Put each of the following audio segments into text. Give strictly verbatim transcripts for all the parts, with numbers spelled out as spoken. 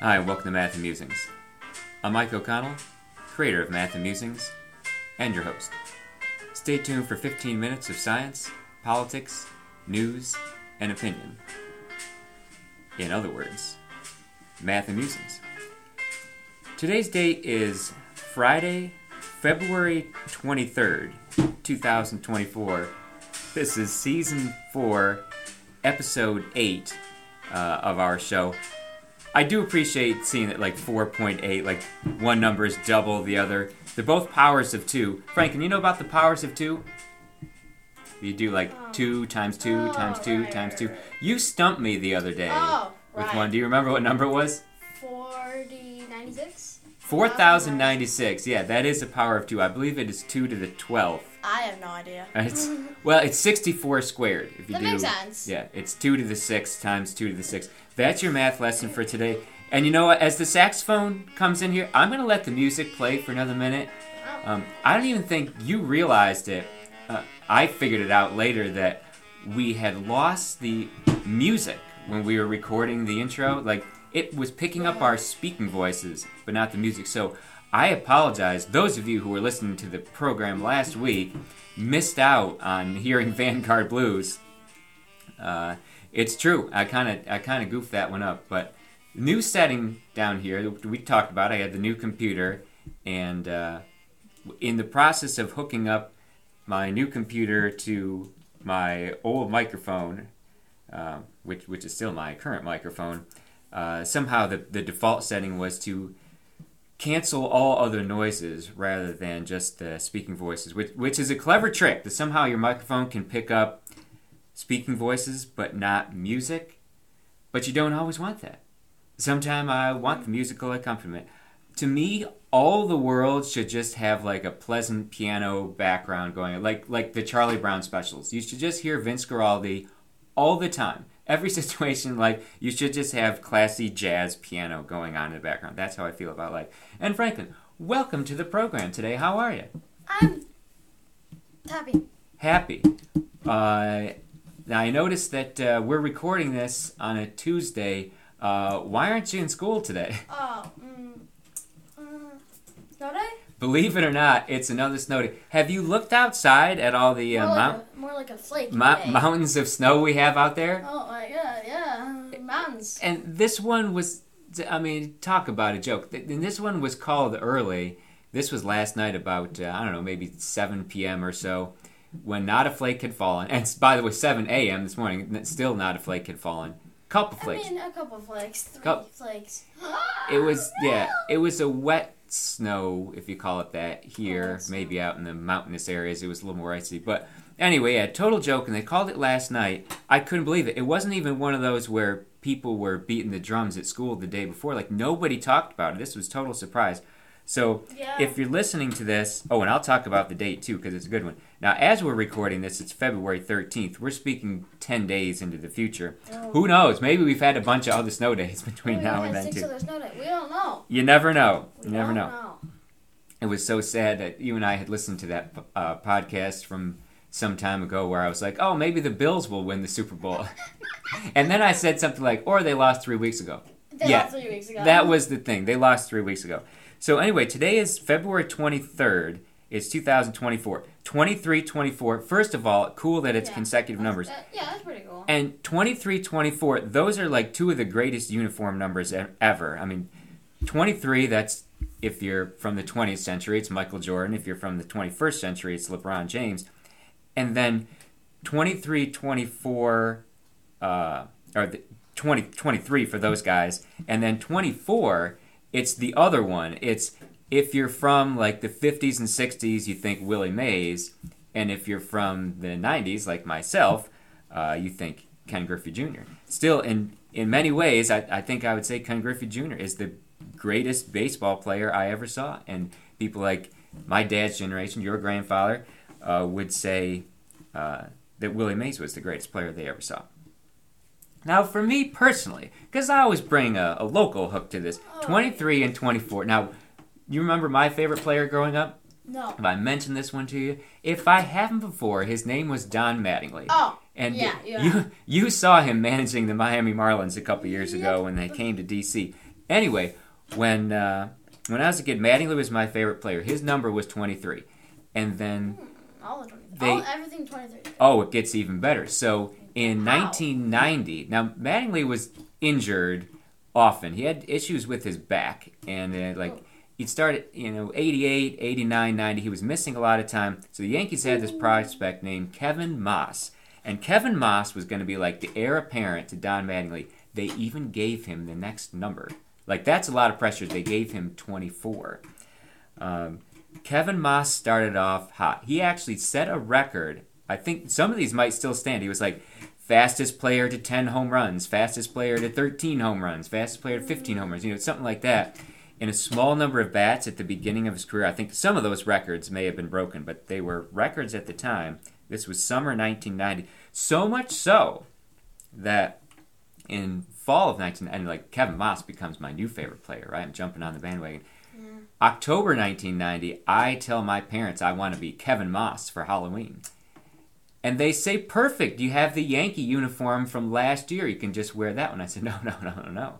Hi, and welcome to Math Amusings. I'm Mike O'Connell, creator of Math Amusings, and your host. Stay tuned for fifteen minutes of science, politics, news, and opinion. In other words, Math Amusings. Today's date is Friday, February twenty-third, two thousand twenty-four. This is Season four, Episode eight uh, of our show. I do appreciate seeing that, like, four point eight, like, one number is double the other. They're both powers of two. Franklin, you know about the powers of two? You do, like, oh. two times two oh, times two right, times two. Right, right. You stumped me the other day oh, right. with one. Do you remember what number it was? forty ninety-six? four thousand ninety-six. Yeah, that is a power of two. I believe it is two to the twelfth. I have no idea. It's, well, it's sixty-four squared. If you that do, makes sense. Yeah, it's two to the sixth times two to the sixth. That's your math lesson for today. And you know what? As the saxophone comes in here, I'm going to let the music play for another minute. Um, I don't even think you realized it. Uh, I figured it out later that we had lost the music when we were recording the intro. Like, it was picking up our speaking voices, but not the music. So I apologize. Those of you who were listening to the program last week missed out on hearing Vanguard Blues. Uh... It's true. I kind of I kind of goofed that one up, but new setting down here we talked about. I had the new computer, and uh, in the process of hooking up my new computer to my old microphone, uh, which which is still my current microphone, uh, somehow the the default setting was to cancel all other noises rather than just the speaking voices, which which is a clever trick that somehow your microphone can pick up speaking voices, but not music. But you don't always want that. Sometimes I want the musical accompaniment. To me, all the world should just have like a pleasant piano background going, like like the Charlie Brown specials. You should just hear Vince Guaraldi all the time. Every situation, like, you should just have classy jazz piano going on in the background. That's how I feel about life. And Franklin, welcome to the program today. How are you? I'm happy. Happy. Uh... Now, I noticed that uh, we're recording this on a Tuesday. Uh, why aren't you in school today? Oh, mm, mm, snow day? Believe it or not, it's another snow day. Have you looked outside at all the uh, more, like mount- a, more like a flake mo- mountains of snow we have out there? Oh, my God, yeah, mountains. And this one was, I mean, talk about a joke. And this one was called early. This was last night about, uh, I don't know, maybe seven p.m. or so, when not a flake had fallen. And by the way, seven a.m. this morning, still not a flake had fallen. Couple flakes. I mean, a couple flakes. Three couple. flakes. It was, yeah, it was a wet snow, if you call it that, here. Oh, maybe out in the mountainous areas, it was a little more icy. But anyway, yeah, total joke, and they called it last night. I couldn't believe it. It wasn't even one of those where people were beating the drums at school the day before. Like, nobody talked about it. This was total surprise. So yeah. If you're listening to this, oh, and I'll talk about the date, too, because it's a good one. Now, as we're recording this, it's February thirteenth. We're speaking ten days into the future. Oh. Who knows? Maybe we've had a bunch of other snow days between Maybe now and then, six too. Other snow days. We don't know. You never know. We you never know. know. It was so sad that you and I had listened to that uh, podcast from some time ago where I was like, oh, maybe the Bills will win the Super Bowl. And then I said something like, or they lost three weeks ago. They yeah, lost three weeks ago. That was the thing. They lost three weeks ago. So anyway, today is February twenty-third. It's two thousand twenty-four. twenty-three twenty-four. First of all, cool that it's yeah. consecutive that's, numbers. That, yeah, that's pretty cool. And twenty-three twenty-four, those are like two of the greatest uniform numbers ever. I mean, twenty-three, that's if you're from the twentieth century, it's Michael Jordan. If you're from the twenty-first century, it's LeBron James. And then twenty-three twenty-four, uh, or the twenty, twenty-three for those guys. And then twenty-four... it's the other one. It's if you're from like the fifties and sixties, you think Willie Mays, and if you're from the nineties, like myself, uh, you think Ken Griffey Junior Still, in in many ways, I, I think I would say Ken Griffey Junior is the greatest baseball player I ever saw. And people like my dad's generation, your grandfather, uh, would say uh, that Willie Mays was the greatest player they ever saw. Now, for me personally, because I always bring a, a local hook to this, twenty-three and twenty-four. Now, you remember my favorite player growing up? No. Have I mentioned this one to you? If I haven't before, his name was Don Mattingly. Oh, and yeah, yeah. You you saw him managing the Miami Marlins a couple years ago when they came to D C Anyway, when uh, when I was a kid, Mattingly was my favorite player. His number was twenty-three. And then... Mm, all of they, all, everything twenty-three. Oh, it gets even better. So in wow. nineteen ninety... Now, Mattingly was injured often. He had issues with his back. And uh, like... Oh. He'd start at, you know, eighty-eight, eighty-nine, ninety. He was missing a lot of time. So the Yankees had this prospect named Kevin Moss. And Kevin Moss was going to be like the heir apparent to Don Mattingly. They even gave him the next number. Like, that's a lot of pressure. They gave him twenty-four. Um, Kevin Moss started off hot. He actually set a record. I think some of these might still stand. He was like fastest player to ten home runs, fastest player to thirteen home runs, fastest player to fifteen home runs, you know, something like that. In a small number of bats at the beginning of his career. I think some of those records may have been broken, but they were records at the time. This was summer nineteen ninety. So much so that in fall of nineteen ninety, like Kevin Moss becomes my new favorite player, right? I'm jumping on the bandwagon. Yeah. October nineteen ninety, I tell my parents I want to be Kevin Moss for Halloween. And they say, perfect, you have the Yankee uniform from last year. You can just wear that one. I said, no, no, no, no, no.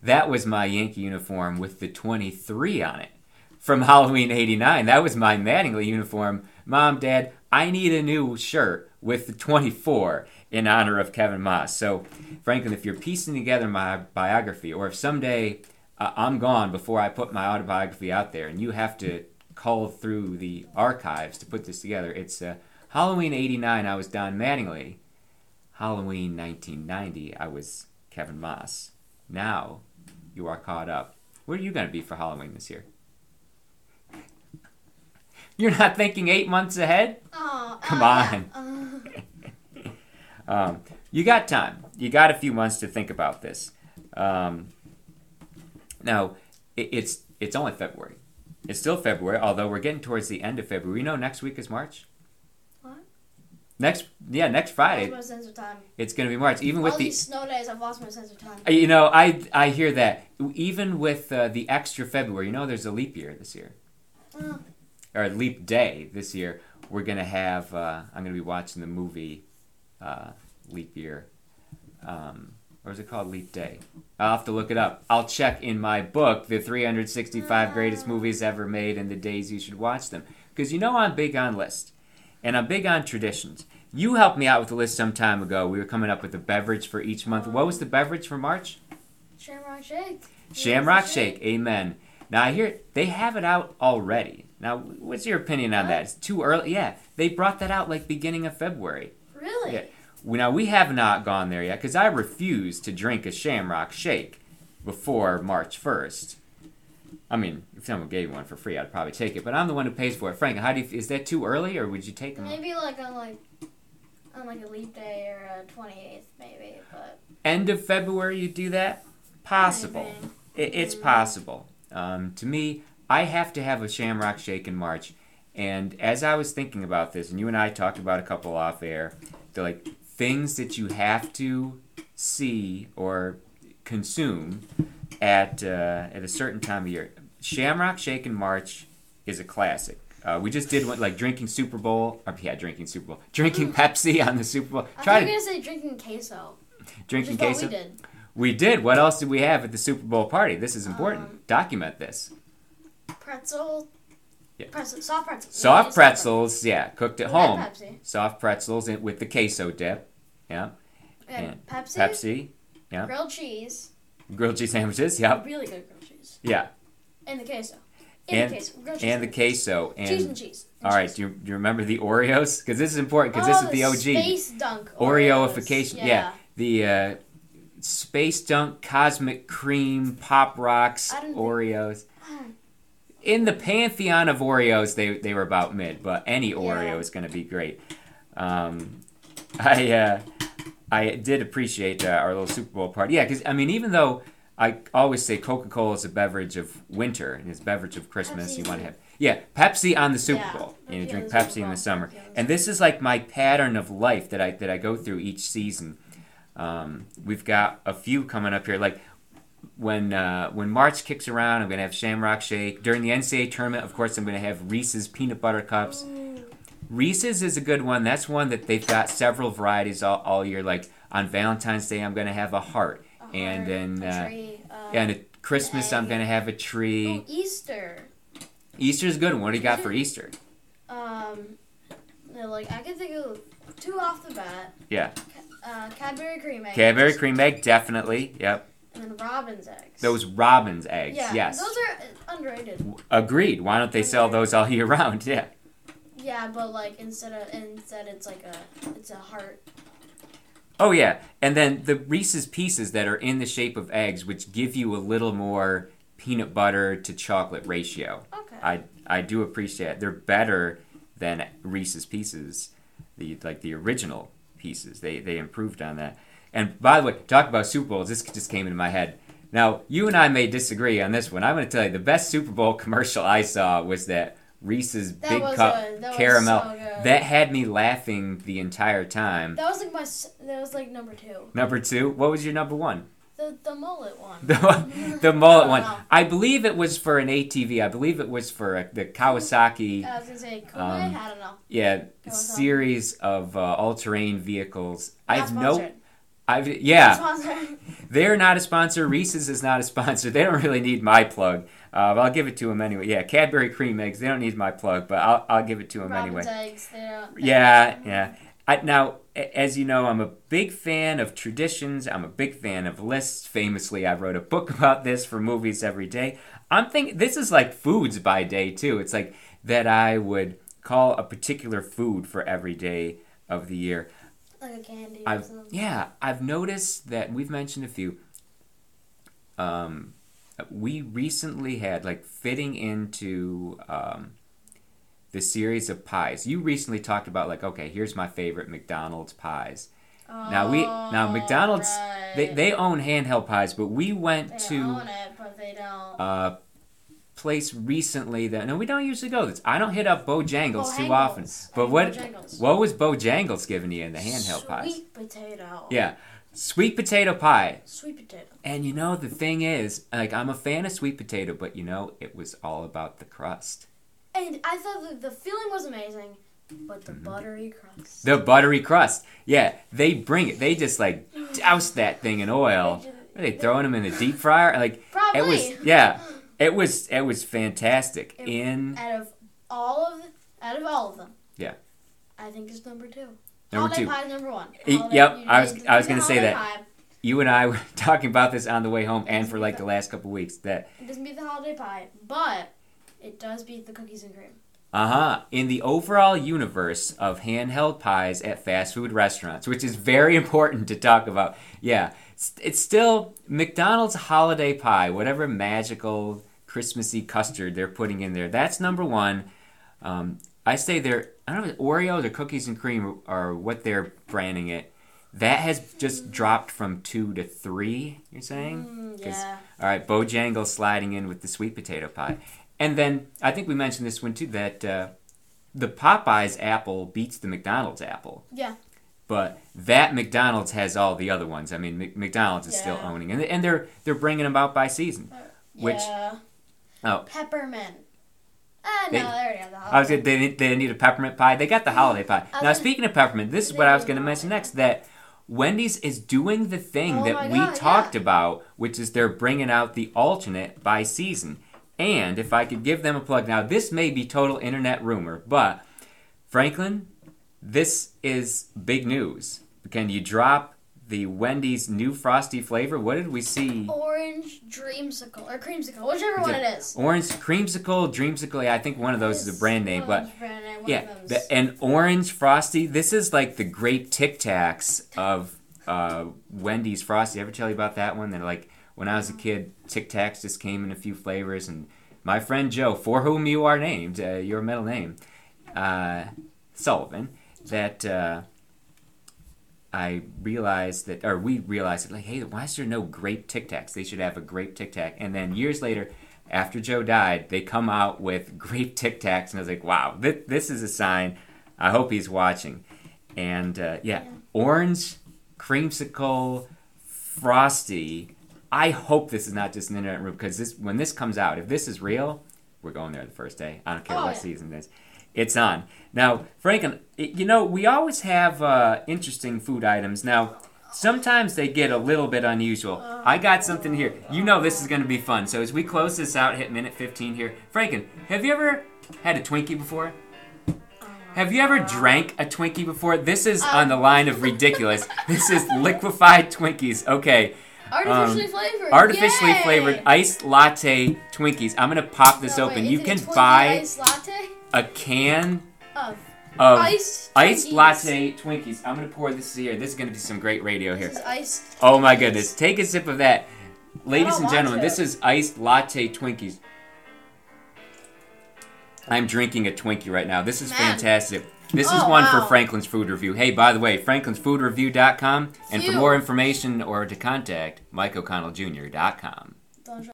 That was my Yankee uniform with the twenty-three on it from Halloween eighty-nine. That was my Mattingly uniform. Mom, Dad, I need a new shirt with the twenty-four in honor of Kevin Moss. So, Franklin, if you're piecing together my biography, or if someday uh, I'm gone before I put my autobiography out there and you have to cull through the archives to put this together, it's uh, Halloween eighty-nine, I was Don Mattingly. Halloween nineteen ninety, I was Kevin Moss. Now... you are caught up. Where are you going to be for Halloween this year? You're not thinking eight months ahead? Oh, Come uh, on. Uh. um, you got time. You got a few months to think about this. Um, now, it, it's it's only February. It's still February, although we're getting towards the end of February. You know next week is March? What? Next, yeah, next Friday. I've lost my sense of time. It's going to be March. Even with all the these snow days, I've lost my sense of time. You know, I I hear that. Even with uh, the extra February, you know, there's a leap year this year, oh. or a leap day this year. We're going to have. Uh, I'm going to be watching the movie uh, Leap Year, um, or is it called Leap Day? I'll have to look it up. I'll check in my book the three hundred sixty-five oh. greatest movies ever made and the days you should watch them. Because you know I'm big on lists. And I'm big on traditions. You helped me out with the list some time ago. We were coming up with a beverage for each month. What was the beverage for March? Shamrock Shake. Shamrock Shake. Shake. Amen. Now, I hear they have it out already. Now, what's your opinion on that? It's too early. Yeah, they brought that out like beginning of February. Really? Yeah. Now, we have not gone there yet because I refuse to drink a Shamrock Shake before March first. I mean, if someone gave me one for free, I'd probably take it. But I'm the one who pays for it. Frank, how do you, is that too early, or would you take them? Maybe like on like on like a leap day or a twenty-eighth, maybe. But end of February, you do that? Possible. It, it's mm-hmm. possible. Um, to me, I have to have a Shamrock Shake in March. And as I was thinking about this, and you and I talked about a couple off air, they're like things that you have to see or consume at uh, at a certain time of year. Shamrock Shake in March is a classic. Uh, we just did one, like drinking Super Bowl. Or, yeah, drinking Super Bowl. Drinking Pepsi on the Super Bowl. I Try thought you were going to say drinking queso. Drinking queso? We did. we did. What else did we have at the Super Bowl party? This is important. Um, Document this. Pretzel. Yeah. Pretzel. Soft pretzels. Soft pretzels, yeah. Cooked at we home. Had Pepsi. Soft pretzels with the queso dip. Yeah. We had and Pepsi. Pepsi. Yeah. Grilled cheese. Grilled cheese sandwiches, yeah. Really good grilled cheese. Yeah. And the queso. And, and the queso. Grilled cheese and the queso. And, cheese and cheese. And all cheese. Right, do you, do you remember the Oreos? Because this is important, because oh, this is the O G. Space Dunk Oreos. Oreoification. Yeah. yeah. The uh, Space Dunk Cosmic Cream Pop Rocks I don't Oreos. Think... In the pantheon of Oreos, they, they were about mid, but any Oreo yeah. is going to be great. Um, I... Uh, I did appreciate uh, our little Super Bowl party. Yeah, because, I mean, even though I always say Coca-Cola is a beverage of winter and it's a beverage of Christmas, Pepsi. You want to have... Yeah, Pepsi on the Super yeah. Bowl. You know, drink Pepsi in the summer. And this is like my pattern of life that I that I go through each season. Um, we've got a few coming up here. Like, when uh, when March kicks around, I'm going to have Shamrock Shake. During the N C A A tournament, of course, I'm going to have Reese's Peanut Butter Cups. Mm. Reese's is a good one. That's one that they've got several varieties all, all year. Like on Valentine's Day, I'm going to have a heart, a heart and then uh, uh, and a Christmas, I'm going to have a tree. Oh, Easter. Easter's a good one. What do you got for Easter? Um, like I can think of two off the bat. Yeah. Uh, Cadbury cream eggs. Cadbury cream egg, definitely. Yep. And then Robin's eggs. Those Robin's eggs, yeah, yes. Those are underrated. Agreed. Why don't they underrated. sell those all year round? Yeah. Yeah, but like instead of instead it's like a it's a heart. Oh yeah, and then the Reese's Pieces that are in the shape of eggs, which give you a little more peanut butter to chocolate ratio. Okay. I I do appreciate it. They're better than Reese's Pieces, the like the original pieces. They they improved on that. And by the way, talk about Super Bowls. This just came into my head. Now, you and I may disagree on this one. I'm going to tell you, the best Super Bowl commercial I saw was that Reese's that Big Cup a, Caramel. So that had me laughing the entire time. That was like my. That was like number two. Number two? What was your number one? The the mullet one. the, the mullet I one. Know. I believe it was for an A T V. I believe it was for a, the Kawasaki. I was going to say, cool, um, I don't know. Yeah, Kawasaki. Series of uh, all-terrain vehicles. Not I've no. I've, yeah, they're not a sponsor. Reese's is not a sponsor. They don't really need my plug, uh, but I'll give it to them anyway. Yeah, Cadbury cream eggs. They don't need my plug, but I'll I'll give it to them Robin's anyway. Eggs, they don't, they yeah, don't. yeah. I, now, as you know, I'm a big fan of traditions. I'm a big fan of lists. Famously, I wrote a book about this for Movies Every Day. I'm thinking this is like foods by day too. It's like that I would call a particular food for every day of the year. Like a candy or I've, something. Yeah, I've noticed that we've mentioned a few. Um, we recently had, like, fitting into um, the series of pies. You recently talked about, like, okay, here's my favorite McDonald's pies. Oh, now, we now McDonald's, right. they, they own handheld pies, but we went they to own it, but they don't. a place recently that, no, we don't usually go this. I don't hit up Bojangles, Bojangles. too often. But I mean, what Bojangles. what was Bojangles giving you in the handheld Sweet pies? Sweet potato. Yeah. Sweet potato pie. Sweet potato. And you know, the thing is, like, I'm a fan of sweet potato, but you know, it was all about the crust. And I thought the, the feeling was amazing, but the mm-hmm. buttery crust. The buttery crust. Yeah. They bring it. They just, like, douse that thing in oil. Are they throwing them in the deep fryer? Like, probably. It was, yeah. It was it was fantastic. It, in out of all of them, out of all of them. Yeah. I think it's number two. Number holiday two. Pie is number one. Holiday, yep, I was I was gonna say that. Pie. You and I were talking about this on the way home and for like the last couple weeks that it doesn't beat the holiday pie, but it does beat the cookies and cream. Uh huh. In the overall universe of handheld pies at fast food restaurants, which is very important to talk about. Yeah, it's still McDonald's holiday pie, whatever magical Christmassy custard they're putting in there. That's number one. Um, I say they're, I don't know, Oreos or cookies and cream are what they're branding it. That has just dropped from two to three, you're saying? Mm, yeah. All right, Bojangles sliding in with the sweet potato pie. And then I think we mentioned this one too, that uh, the Popeyes apple beats the McDonald's apple. Yeah. But that McDonald's has all the other ones. I mean, Mc- McDonald's is yeah. still owning, and and they're they're bringing them out by season, uh, which. Yeah. Oh. Peppermint. Ah, uh, no, they already have the holiday. I was gonna, they, they need a peppermint pie. They got the holiday pie. Now, gonna, speaking of peppermint, this is what I was going to mention next, that Wendy's is doing the thing oh that we God, talked yeah. about, which is they're bringing out the alternate by season. And if I could give them a plug, now this may be total internet rumor, but Franklin, this is big news. Can you drop the Wendy's new frosty flavor? What did we see? Orange dreamsicle or creamsicle, whichever one it is. Orange creamsicle, dreamsicle. Yeah, I think one of those is a brand name, but brand name, one yeah, of the, an orange frosty. This is like the great Tic Tacs of uh, Wendy's frosty. Ever tell you about that one? They're like. When I was a kid, Tic Tacs just came in a few flavors, and my friend Joe, for whom you are named, uh, your middle name, uh, Sullivan, that uh, I realized that, or we realized that, like, hey, why is there no grape Tic Tacs? They should have a grape Tic Tac. And then years later, after Joe died, they come out with grape Tic Tacs, and I was like, wow, this, this is a sign. I hope he's watching. And uh, yeah, orange, creamsicle, frosty. I hope this is not just an internet rumor because this, when this comes out, if this is real, we're going there the first day. I don't care oh, what yeah. season it is. It's on. Now, Franklin, you know, we always have uh, interesting food items. Now, sometimes they get a little bit unusual. I got something here. You know this is going to be fun. So as we close this out, hit minute fifteen here. Franklin, have you ever had a Twinkie before? Have you ever drank a Twinkie before? This is uh, on the line of ridiculous. This is liquefied Twinkies. Okay. Artificially um, flavored. Artificially Yay. flavored iced latte Twinkies. I'm going to pop this no, open. Wait, you can buy a can of, of iced, iced latte Twinkies. I'm going to pour this here. This is going to be some great radio here. This is iced oh, my goodness. Take a sip of that. Ladies and gentlemen, this is iced latte Twinkies. I'm drinking a Twinkie right now. This is Man. fantastic. This oh, is one wow. for Franklin's Food Review. Hey, by the way, franklins food review dot com. And for more information or to contact, mike o'connell junior dot com.